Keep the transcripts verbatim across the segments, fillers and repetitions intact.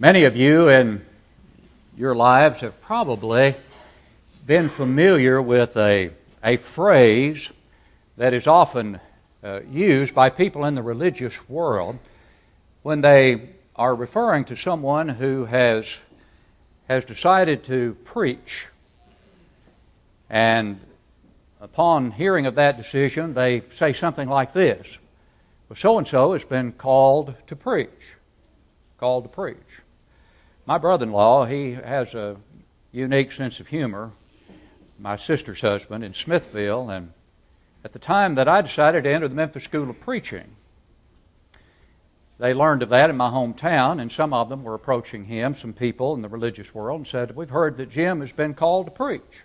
Many of you in your lives have probably been familiar with a, a phrase that is often uh, used by people in the religious world when they are referring to someone who has, has decided to preach. And upon hearing of that decision, they say something like this: well, so-and-so has been called to preach. Called to preach. My brother-in-law, he has a unique sense of humor, my sister's husband, in Smithville, and at the time that I decided to enter the Memphis School of Preaching, they learned of that in my hometown, and some of them were approaching him, some people in the religious world, and said, we've heard that Jim has been called to preach.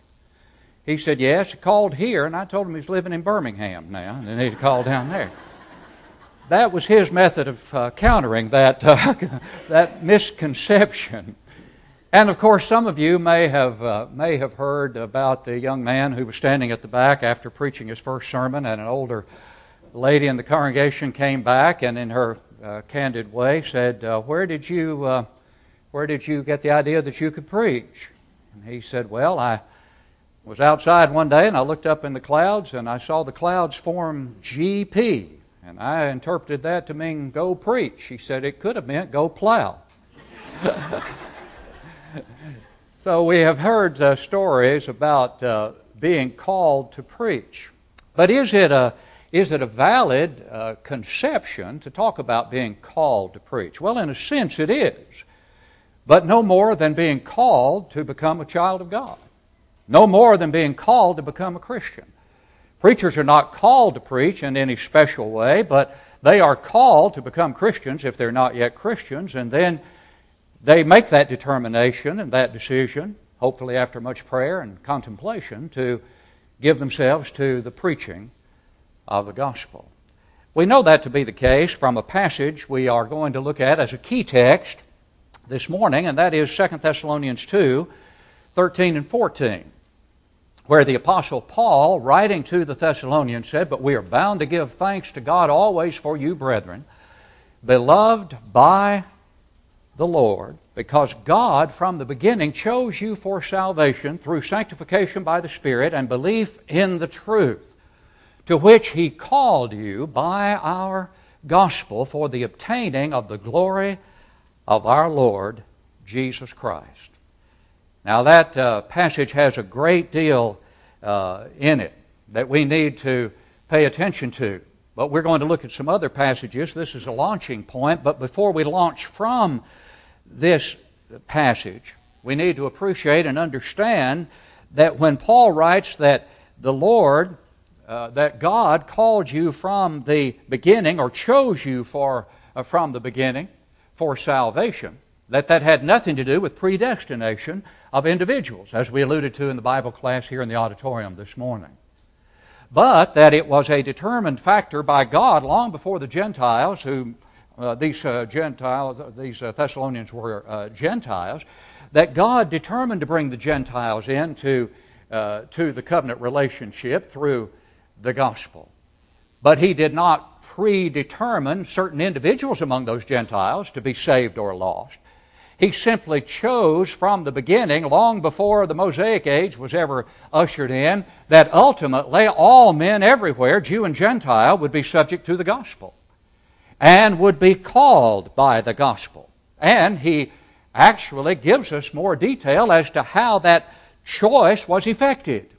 He said, yes, he called here, and I told him he's living in Birmingham now, and he'd call down there. That was his method of uh, countering that, uh, that misconception. And, of course, some of you may have, uh, may have heard about the young man who was standing at the back after preaching his first sermon, and an older lady in the congregation came back and in her uh, candid way said, uh, where did you, uh, where did you get the idea that you could preach? And he said, well, I... was outside one day and I looked up in the clouds and I saw the clouds form G P, and I interpreted that to mean go preach. She said it could have meant go plow. So we have heard uh, stories about uh, being called to preach. But is it a, is it a valid uh, conception to talk about being called to preach? Well, in a sense it is, but no more than being called to become a child of God. No more than being called to become a Christian. Preachers are not called to preach in any special way, but they are called to become Christians if they're not yet Christians, and then they make that determination and that decision, hopefully after much prayer and contemplation, to give themselves to the preaching of the gospel. We know that to be the case from a passage we are going to look at as a key text this morning, and that is Second Thessalonians two, thirteen and fourteen. Where the Apostle Paul, writing to the Thessalonians, said, but we are bound to give thanks to God always for you, brethren, beloved by the Lord, because God from the beginning chose you for salvation through sanctification by the Spirit and belief in the truth, to which He called you by our gospel for the obtaining of the glory of our Lord Jesus Christ. Now that uh, passage has a great deal uh, in it that we need to pay attention to. But we're going to look at some other passages. This is a launching point. But before we launch from this passage, we need to appreciate and understand that when Paul writes that the Lord, uh, that God called you from the beginning or chose you for uh, from the beginning for salvation, that that had nothing to do with predestination of individuals, as we alluded to in the Bible class here in the auditorium this morning. But that it was a determined factor by God long before the Gentiles, who uh, these uh, Gentiles, these uh, Thessalonians were uh, Gentiles, that God determined to bring the Gentiles into uh, to the covenant relationship through the gospel. But He did not predetermine certain individuals among those Gentiles to be saved or lost. He simply chose from the beginning, long before the Mosaic Age was ever ushered in, that ultimately all men everywhere, Jew and Gentile, would be subject to the gospel and would be called by the gospel. And He actually gives us more detail as to how that choice was effected,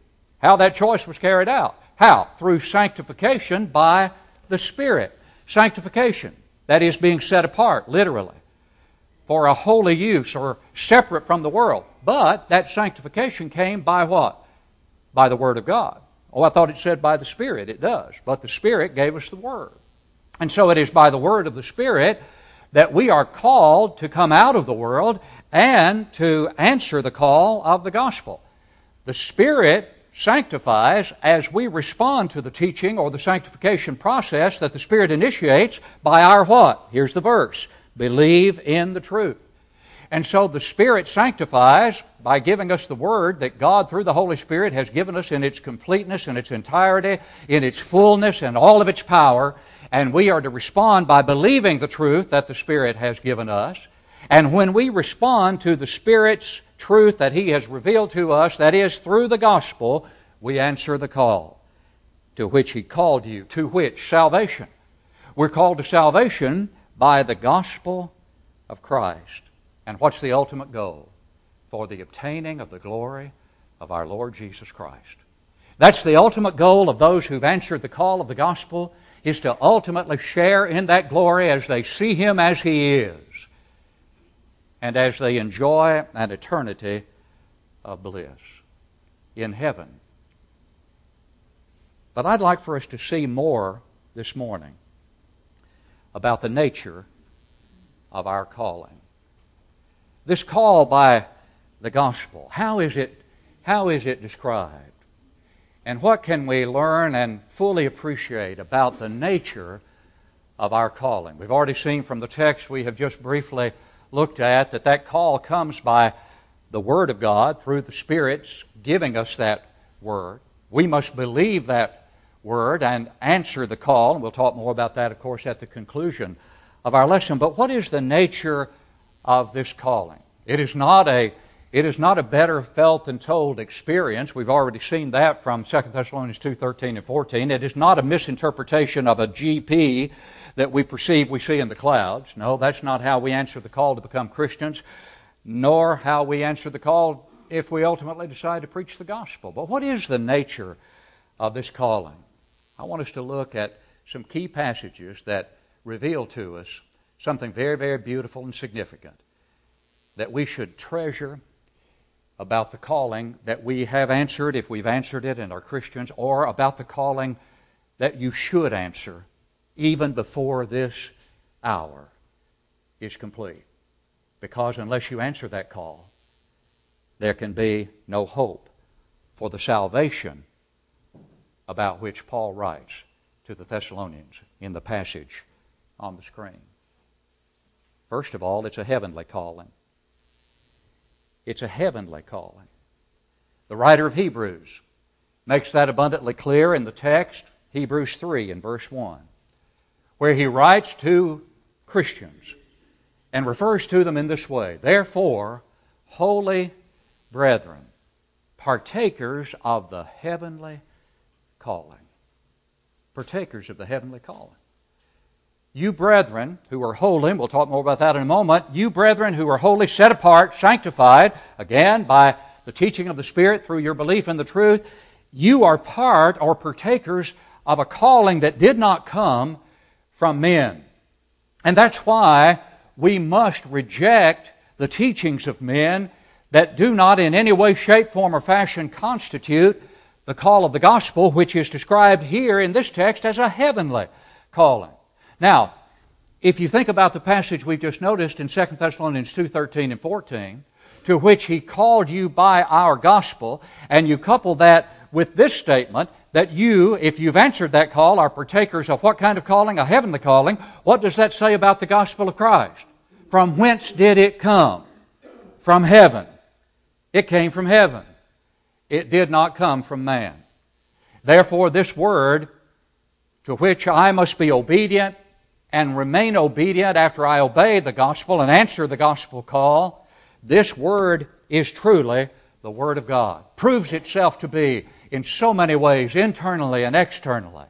how that choice was carried out. How? Through sanctification by the Spirit. Sanctification, that is being set apart, literally, for a holy use or separate from the world. But that sanctification came by what? By the Word of God. Oh, I thought it said by the Spirit. It does. But the Spirit gave us the Word. And so it is by the Word of the Spirit that we are called to come out of the world and to answer the call of the gospel. The Spirit sanctifies as we respond to the teaching or the sanctification process that the Spirit initiates by our what? Here's the verse. Believe in the truth. And so the Spirit sanctifies by giving us the Word that God through the Holy Spirit has given us in its completeness, in its entirety, in its fullness, and all of its power. And we are to respond by believing the truth that the Spirit has given us. And when we respond to the Spirit's truth that He has revealed to us, that is, through the gospel, we answer the call to which He called you, to which salvation. We're called to salvation by the gospel of Christ. And what's the ultimate goal? For the obtaining of the glory of our Lord Jesus Christ. That's the ultimate goal of those who've answered the call of the gospel, is to ultimately share in that glory as they see Him as He is, and as they enjoy an eternity of bliss in heaven. But I'd like for us to see more this morning about the nature of our calling. This call by the gospel, how is it, how is it described? And what can we learn and fully appreciate about the nature of our calling? We've already seen from the text we have just briefly looked at that that call comes by the Word of God through the Spirit's giving us that Word. We must believe that Word and answer the call. And we'll talk more about that, of course, at the conclusion of our lesson. But what is the nature of this calling? It is not a It is not a better felt than told experience. We've already seen that from Second Thessalonians two, thirteen and fourteen. It is not a misinterpretation of a G P that we perceive we see in the clouds. No, that's not how we answer the call to become Christians, nor how we answer the call if we ultimately decide to preach the gospel. But what is the nature of this calling? I want us to look at some key passages that reveal to us something very, very beautiful and significant that we should treasure about the calling that we have answered, if we've answered it and are Christians, or about the calling that you should answer even before this hour is complete. Because unless you answer that call, there can be no hope for the salvation about which Paul writes to the Thessalonians in the passage on the screen. First of all, it's a heavenly calling. It's a heavenly calling. The writer of Hebrews makes that abundantly clear in the text, Hebrews three and verse one, where he writes to Christians and refers to them in this way: "Therefore, holy brethren, partakers of the heavenly calling." Partakers of the heavenly calling. You brethren who are holy, and we'll talk more about that in a moment, you brethren who are holy, set apart, sanctified, again, by the teaching of the Spirit through your belief in the truth, you are part or partakers of a calling that did not come from men. And that's why we must reject the teachings of men that do not in any way, shape, form, or fashion constitute the call of the gospel, which is described here in this text as a heavenly calling. Now, if you think about the passage we've just noticed in Second Thessalonians two, thirteen and fourteen, to which He called you by our gospel, and you couple that with this statement, that you, if you've answered that call, are partakers of what kind of calling? A heavenly calling. What does that say about the gospel of Christ? From whence did it come? From heaven. It came from heaven. It did not come from man. Therefore, this word, to which I must be obedient, and remain obedient after I obey the gospel and answer the gospel call, this Word is truly the Word of God. Proves itself to be in so many ways, internally and externally,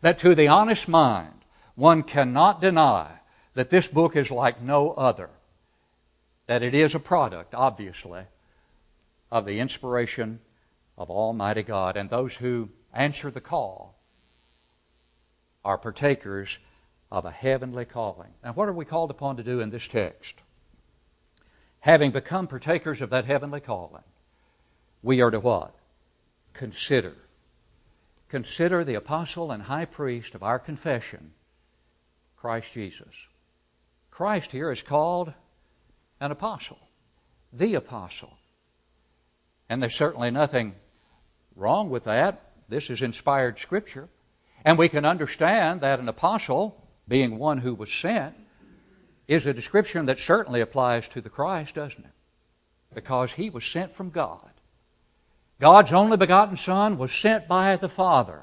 that to the honest mind, one cannot deny that this book is like no other, that it is a product, obviously, of the inspiration of Almighty God. And those who answer the call are partakers of a heavenly calling. Now, what are we called upon to do in this text? Having become partakers of that heavenly calling, we are to what? Consider. Consider the apostle and high priest of our confession, Christ Jesus. Christ here is called an apostle, the apostle. And there's certainly nothing wrong with that. This is inspired Scripture. And we can understand that an apostle, being one who was sent, is a description that certainly applies to the Christ, doesn't it? Because He was sent from God. God's only begotten Son was sent by the Father,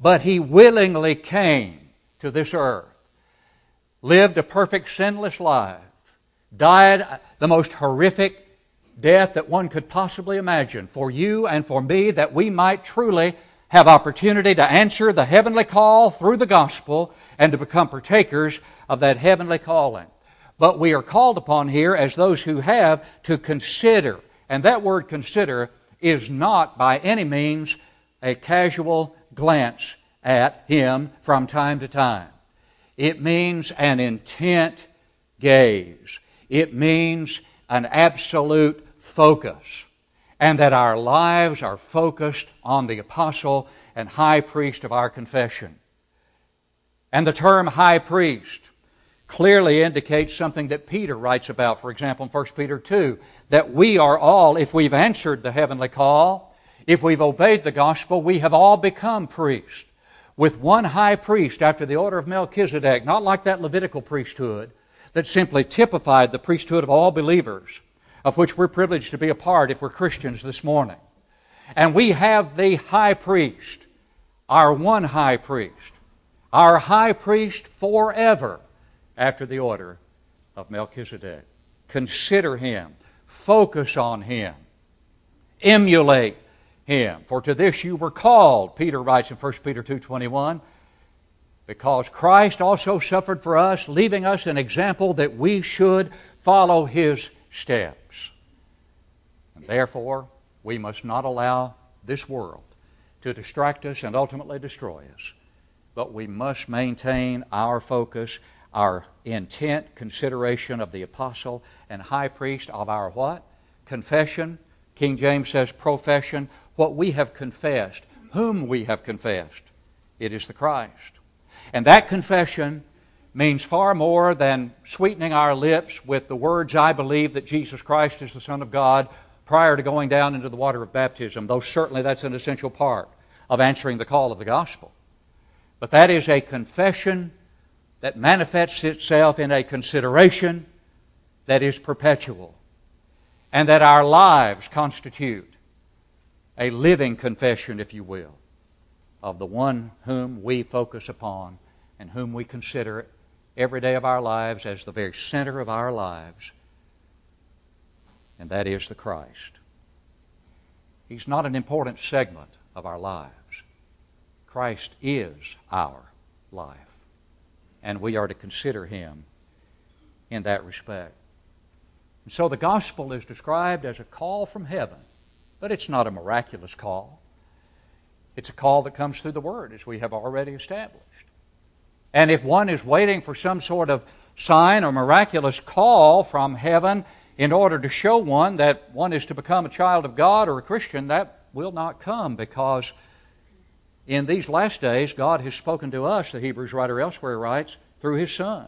but He willingly came to this earth, lived a perfect sinless life, died the most horrific death that one could possibly imagine for you and for me, that we might truly have opportunity to answer the heavenly call through the gospel and to become partakers of that heavenly calling. But we are called upon here as those who have to consider, and that word consider is not by any means a casual glance at him from time to time. It means an intent gaze. It means an absolute focus, and that our lives are focused on the apostle and high priest of our confession. And the term high priest clearly indicates something that Peter writes about, for example, in First Peter two, that we are all, if we've answered the heavenly call, if we've obeyed the gospel, we have all become priests, with one high priest after the order of Melchizedek, not like that Levitical priesthood that simply typified the priesthood of all believers, of which we're privileged to be a part if we're Christians this morning. And we have the high priest, our one high priest, our high priest forever, after the order of Melchizedek. Consider him. Focus on him. Emulate him. For to this you were called, Peter writes in First Peter two twenty-one, because Christ also suffered for us, leaving us an example that we should follow his steps. And therefore, we must not allow this world to distract us and ultimately destroy us. But we must maintain our focus, our intent, consideration of the apostle and high priest of our what? Confession. King James says profession. What we have confessed, whom we have confessed. It is the Christ. And that confession means far more than sweetening our lips with the words, I believe that Jesus Christ is the Son of God, prior to going down into the water of baptism, though certainly that's an essential part of answering the call of the gospel. But that is a confession that manifests itself in a consideration that is perpetual, and that our lives constitute a living confession, if you will, of the one whom we focus upon and whom we consider every day of our lives as the very center of our lives, and that is the Christ. He's not an important segment of our lives. Christ is our life. And we are to consider him in that respect. And so the gospel is described as a call from heaven, but it's not a miraculous call. It's a call that comes through the Word, as we have already established. And if one is waiting for some sort of sign or miraculous call from heaven in order to show one that one is to become a child of God or a Christian, that will not come, because in these last days, God has spoken to us, the Hebrews writer elsewhere writes, through His Son.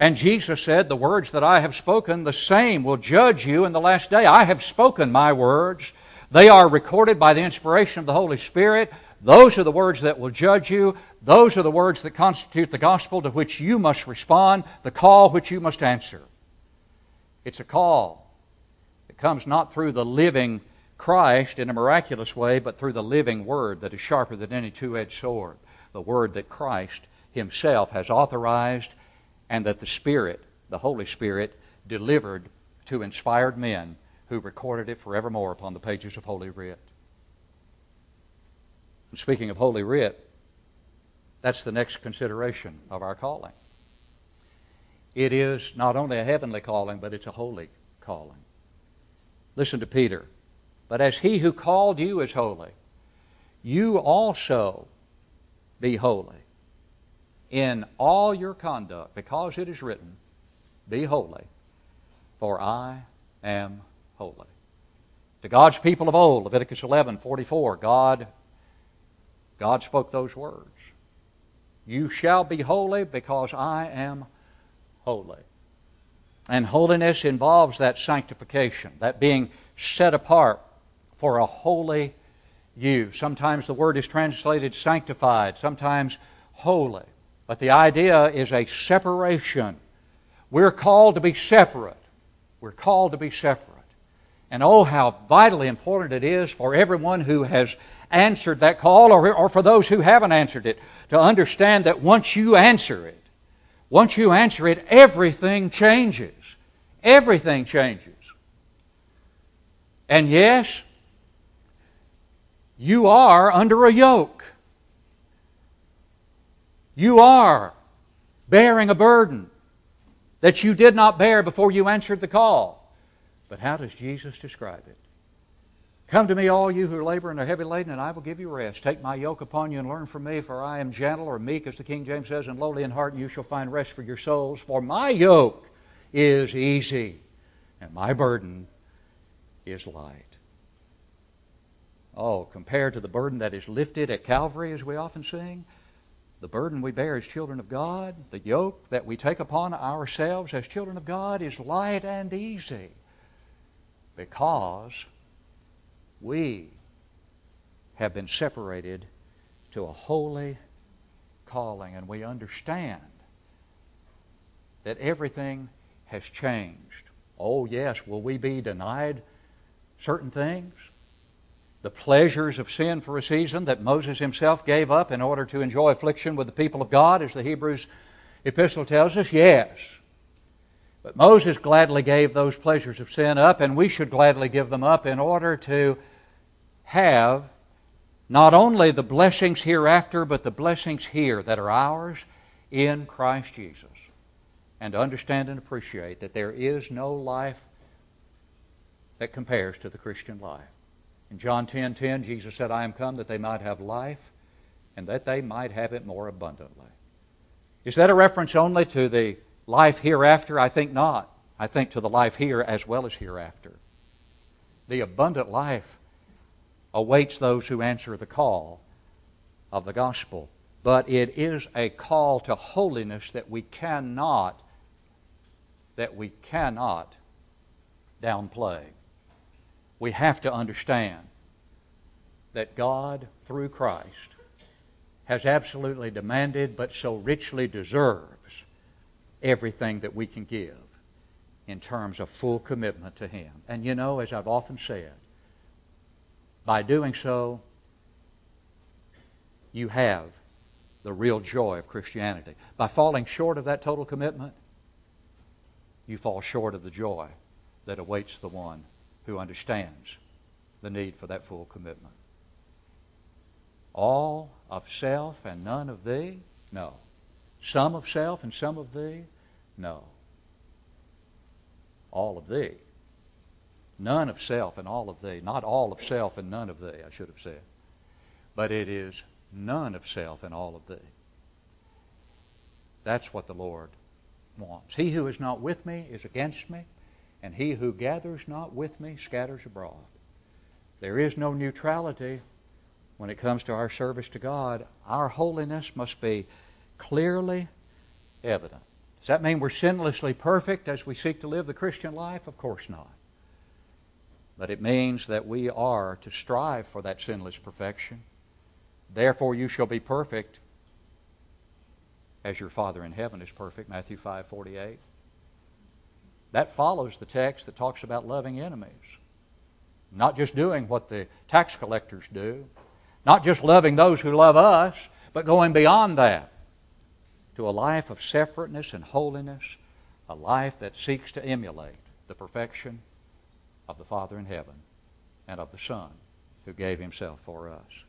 And Jesus said, the words that I have spoken, the same will judge you in the last day. I have spoken my words. They are recorded by the inspiration of the Holy Spirit. Those are the words that will judge you. Those are the words that constitute the gospel to which you must respond, the call which you must answer. It's a call that comes not through the living Christ in a miraculous way, but through the living Word that is sharper than any two-edged sword, the Word that Christ Himself has authorized and that the Spirit, the Holy Spirit, delivered to inspired men who recorded it forevermore upon the pages of Holy Writ. And speaking of Holy Writ, that's the next consideration of our calling. It is not only a heavenly calling, but it's a holy calling. Listen to Peter. But as he who called you is holy, you also be holy in all your conduct, because it is written, be holy, for I am holy. To God's people of old, Leviticus eleven forty-four, God, God spoke those words. You shall be holy because I am holy. And holiness involves that sanctification, that being set apart for a holy use. Sometimes the word is translated sanctified, sometimes holy. But the idea is a separation. We're called to be separate. We're called to be separate. And oh, how vitally important it is for everyone who has answered that call, or, or for those who haven't answered it, to understand that once you answer it, once you answer it, everything changes. Everything changes. And yes, you are under a yoke. You are bearing a burden that you did not bear before you answered the call. But how does Jesus describe it? Come to me, all you who labor and are heavy laden, and I will give you rest. Take my yoke upon you and learn from me, for I am gentle or meek, as the King James says, and lowly in heart, and you shall find rest for your souls. For my yoke is easy, and my burden is light. Oh, compared to the burden that is lifted at Calvary, as we often sing, the burden we bear as children of God, the yoke that we take upon ourselves as children of God is light and easy, because we have been separated to a holy calling, and we understand that everything has changed. Oh yes, will we be denied certain things? The pleasures of sin for a season that Moses himself gave up in order to enjoy affliction with the people of God, as the Hebrews epistle tells us, yes. But Moses gladly gave those pleasures of sin up, and we should gladly give them up in order to have not only the blessings hereafter, but the blessings here that are ours in Christ Jesus. And to understand and appreciate that there is no life that compares to the Christian life. In John ten ten, Jesus said, I am come that they might have life, and that they might have it more abundantly. Is that a reference only to the life hereafter? I think not. I think to the life here as well as hereafter. The abundant life awaits those who answer the call of the gospel. But it is a call to holiness that we cannot, that we cannot downplay. We have to understand that God, through Christ, has absolutely demanded, but so richly deserves, everything that we can give in terms of full commitment to Him. And you know, as I've often said, by doing so, you have the real joy of Christianity. By falling short of that total commitment, you fall short of the joy that awaits the one who understands the need for that full commitment. All of self and none of thee? No. Some of self and some of thee? No. All of thee. None of self and all of thee. Not all of self and none of thee, I should have said. But it is none of self and all of thee. That's what the Lord wants. He who is not with me is against me, and he who gathers not with me scatters abroad. There is no neutrality when it comes to our service to God. Our holiness must be clearly evident. Does that mean we're sinlessly perfect as we seek to live the Christian life? Of course not. But it means that we are to strive for that sinless perfection. Therefore you shall be perfect as your Father in heaven is perfect, Matthew five forty-eight. That follows the text that talks about loving enemies. Not just doing what the tax collectors do, not just loving those who love us, but going beyond that to a life of separateness and holiness, a life that seeks to emulate the perfection of the Father in heaven and of the Son who gave Himself for us.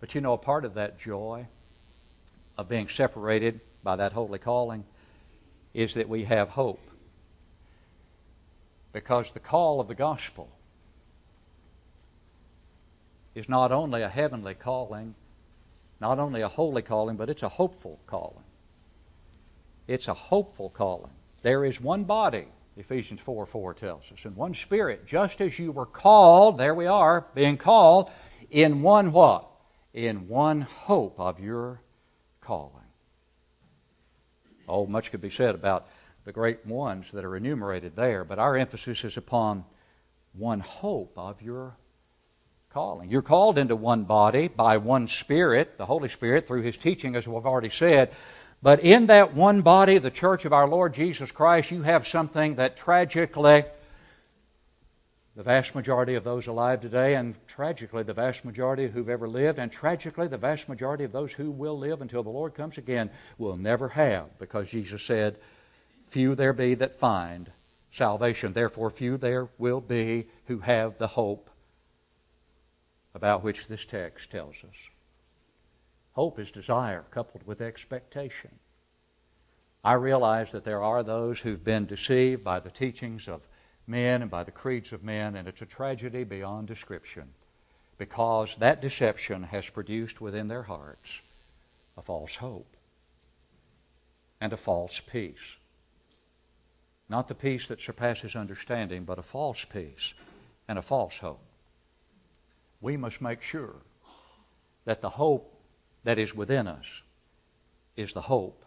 But you know, a part of that joy of being separated by that holy calling is that we have hope. Because the call of the gospel is not only a heavenly calling, not only a holy calling, but it's a hopeful calling. It's a hopeful calling. There is one body, Ephesians four four tells us, and one Spirit, just as you were called, there we are, being called, in one what? In one hope of your calling. Oh, much could be said about the great ones that are enumerated there, but our emphasis is upon one hope of your calling. You're called into one body by one Spirit, the Holy Spirit, through His teaching, as we've already said. But in that one body, the church of our Lord Jesus Christ, you have something that tragically the vast majority of those alive today, and tragically the vast majority who've ever lived, and tragically the vast majority of those who will live until the Lord comes again will never have, because Jesus said, few there be that find salvation. Therefore, few there will be who have the hope about which this text tells us. Hope is desire coupled with expectation. I realize that there are those who've been deceived by the teachings of men and by the creeds of men, and it's a tragedy beyond description because that deception has produced within their hearts a false hope and a false peace. Not the peace that surpasses understanding, but a false peace and a false hope. We must make sure that the hope that is within us is the hope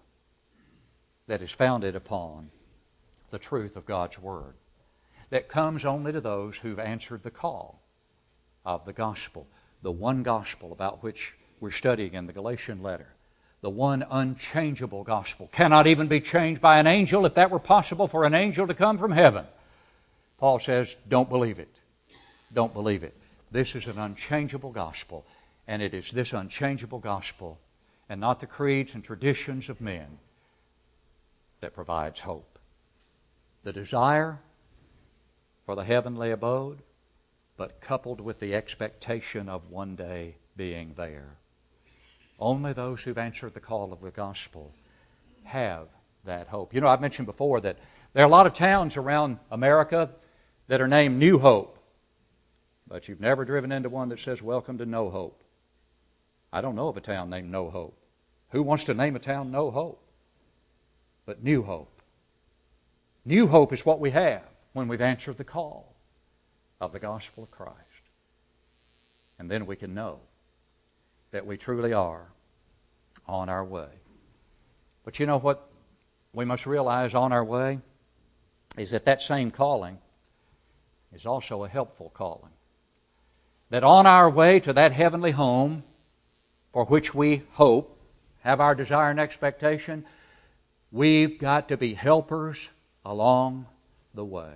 that is founded upon the truth of God's Word, that comes only to those who've answered the call of the gospel, the one gospel about which we're studying in the Galatian letter, the one unchangeable gospel, cannot even be changed by an angel if that were possible for an angel to come from heaven. Paul says, don't believe it. Don't believe it. This is an unchangeable gospel, and it is this unchangeable gospel and not the creeds and traditions of men that provides hope. The desire for the heavenly abode, but coupled with the expectation of one day being there. Only those who've answered the call of the gospel have that hope. You know, I've mentioned before that there are a lot of towns around America that are named New Hope, but you've never driven into one that says, welcome to No Hope. I don't know of a town named No Hope. Who wants to name a town No Hope? But New Hope. New Hope is what we have when we've answered the call of the gospel of Christ. And then we can know that we truly are on our way. But you know what we must realize on our way is that that same calling is also a helpful calling. That on our way to that heavenly home for which we hope, have our desire and expectation, we've got to be helpers along the way.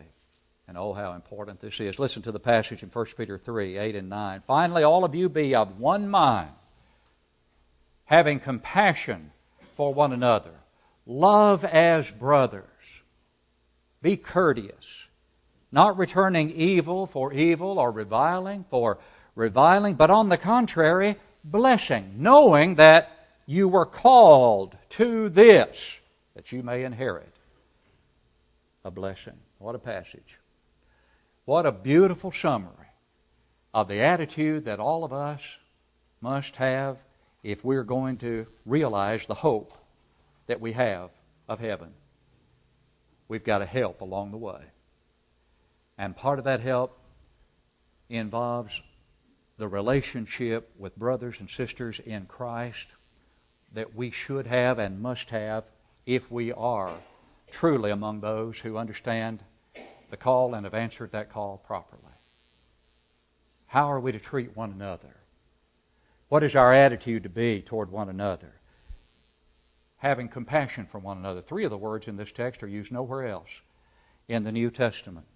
And oh, how important this is. Listen to the passage in First Peter three, eight and nine. Finally, all of you be of one mind, having compassion for one another. Love as brothers. Be courteous, not returning evil for evil or reviling for reviling, but on the contrary, blessing, knowing that you were called to this, that you may inherit a blessing. What a passage. What a beautiful summary of the attitude that all of us must have if we're going to realize the hope that we have of heaven. We've got to help along the way. And part of that help involves the relationship with brothers and sisters in Christ that we should have and must have if we are truly among those who understand the call and have answered that call properly. How are we to treat one another? What is our attitude to be toward one another? Having compassion for one another. Three of the words in this text are used nowhere else in the New Testament.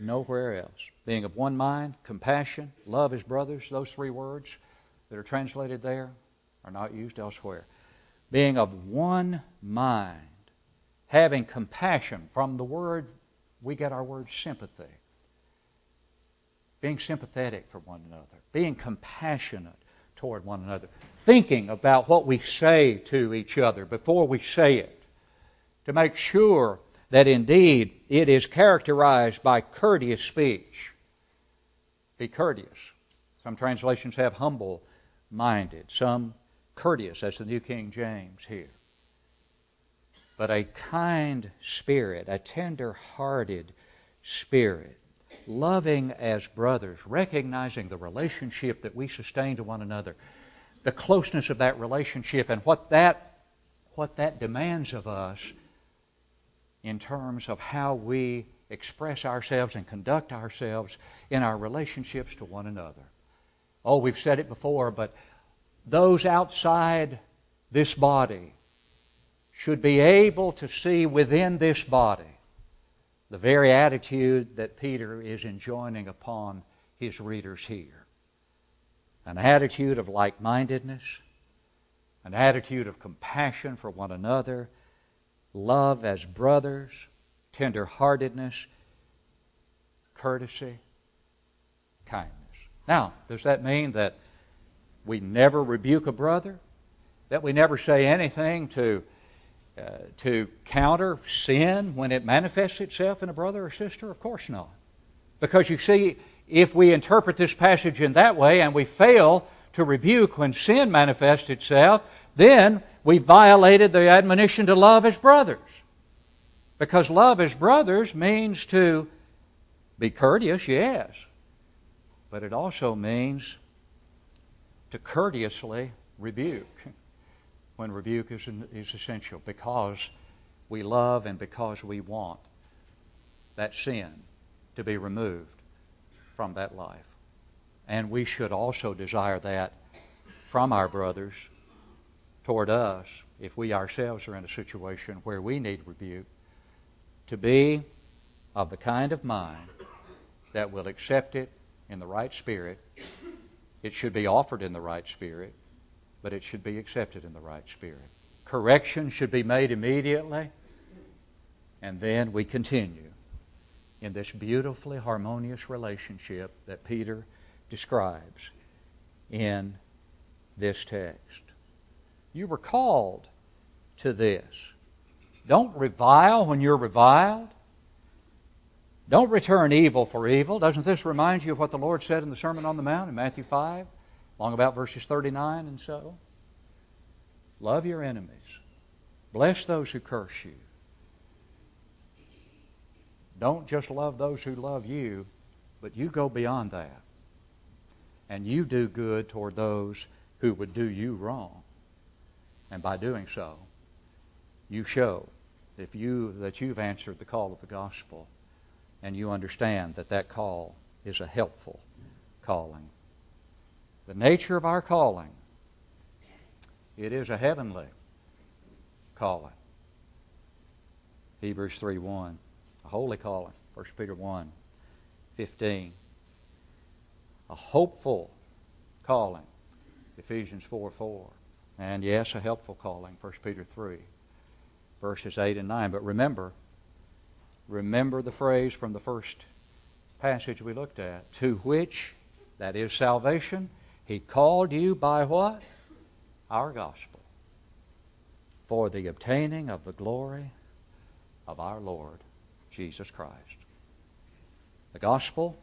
Nowhere else. Being of one mind, compassion, love as brothers, those three words that are translated there are not used elsewhere. Being of one mind, having compassion. From the word, we get our word sympathy. Being sympathetic for one another. Being compassionate toward one another. Thinking about what we say to each other before we say it, to make sure that indeed it is characterized by courteous speech. Be courteous. Some translations have humble-minded, some courteous. That's the New King James here. But a kind spirit, a tender-hearted spirit, loving as brothers, recognizing the relationship that we sustain to one another, the closeness of that relationship and what that, what that demands of us in terms of how we express ourselves and conduct ourselves in our relationships to one another. Oh, we've said it before, but those outside this body should be able to see within this body the very attitude that Peter is enjoining upon his readers here. An attitude of like-mindedness, an attitude of compassion for one another, love as brothers, tenderheartedness, courtesy, kindness. Now, does that mean that we never rebuke a brother? That we never say anything to uh, to counter sin when it manifests itself in a brother or sister? Of course not. Because you see, if we interpret this passage in that way and we fail to rebuke when sin manifests itself, then we violated the admonition to love as brothers. Because love as brothers means to be courteous, yes, but it also means to courteously rebuke when rebuke is, is essential, because we love and because we want that sin to be removed from that life. And we should also desire that from our brothers toward us if we ourselves are in a situation where we need rebuke, to be of the kind of mind that will accept it in the right spirit. It should be offered in the right spirit, but it should be accepted in the right spirit. Correction should be made immediately, and then we continue in this beautifully harmonious relationship that Peter describes in this text. You were called to this. Don't revile when you're reviled. Don't return evil for evil. Doesn't this remind you of what the Lord said in the Sermon on the Mount in Matthew five, long about verses thirty-nine and so? Love your enemies. Bless those who curse you. Don't just love those who love you, but you go beyond that. And you do good toward those who would do you wrong. And by doing so, you show if you that you've answered the call of the gospel, and you understand that that call is a helpful calling. The nature of our calling, it is a heavenly calling. Hebrews three one, a holy calling. First Peter one fifteen, a hopeful calling. Ephesians four four, and yes, a helpful calling. First Peter three, verses eight and nine. But remember, Remember the phrase from the first passage we looked at. To which, that is salvation, He called you by what? Our gospel. For the obtaining of the glory of our Lord Jesus Christ. The gospel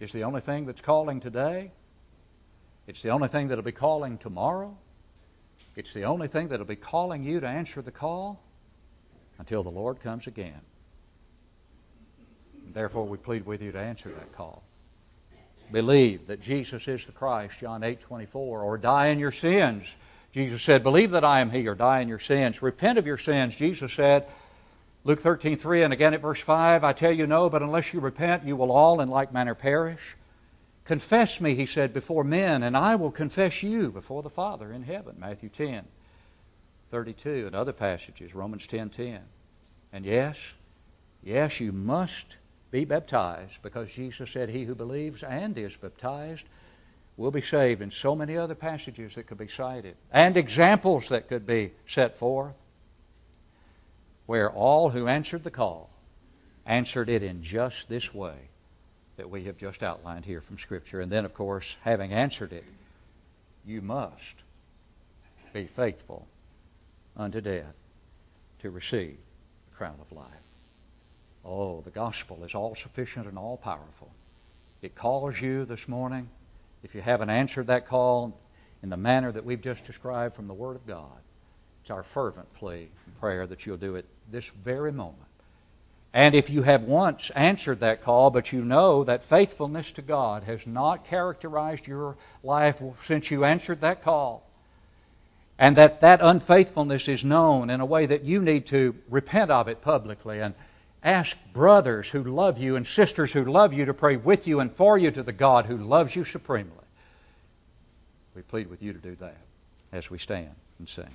is the only thing that's calling today. It's the only thing that'll be calling tomorrow. It's the only thing that'll be calling you to answer the call until the Lord comes again. Therefore, we plead with you to answer that call. Believe that Jesus is the Christ, John eight twenty-four, or die in your sins. Jesus said, believe that I am He, or die in your sins. Repent of your sins. Jesus said, Luke thirteen three, and again at verse five, I tell you no, but unless you repent, you will all in like manner perish. Confess me, He said, before men, and I will confess you before the Father in heaven, Matthew ten thirty-two, and other passages, Romans ten ten. And yes, yes, you must be baptized, because Jesus said, he who believes and is baptized will be saved. And so many other passages that could be cited, and examples that could be set forth, where all who answered the call answered it in just this way that we have just outlined here from Scripture. And then, of course, having answered it, you must be faithful unto death to receive the crown of life. Oh, the gospel is all-sufficient and all-powerful. It calls you this morning. If you haven't answered that call in the manner that we've just described from the Word of God, it's our fervent plea and prayer that you'll do it this very moment. And if you have once answered that call, but you know that faithfulness to God has not characterized your life since you answered that call, and that that unfaithfulness is known in a way that you need to repent of it publicly and ask brothers who love you and sisters who love you to pray with you and for you to the God who loves you supremely, we plead with you to do that as we stand and sing.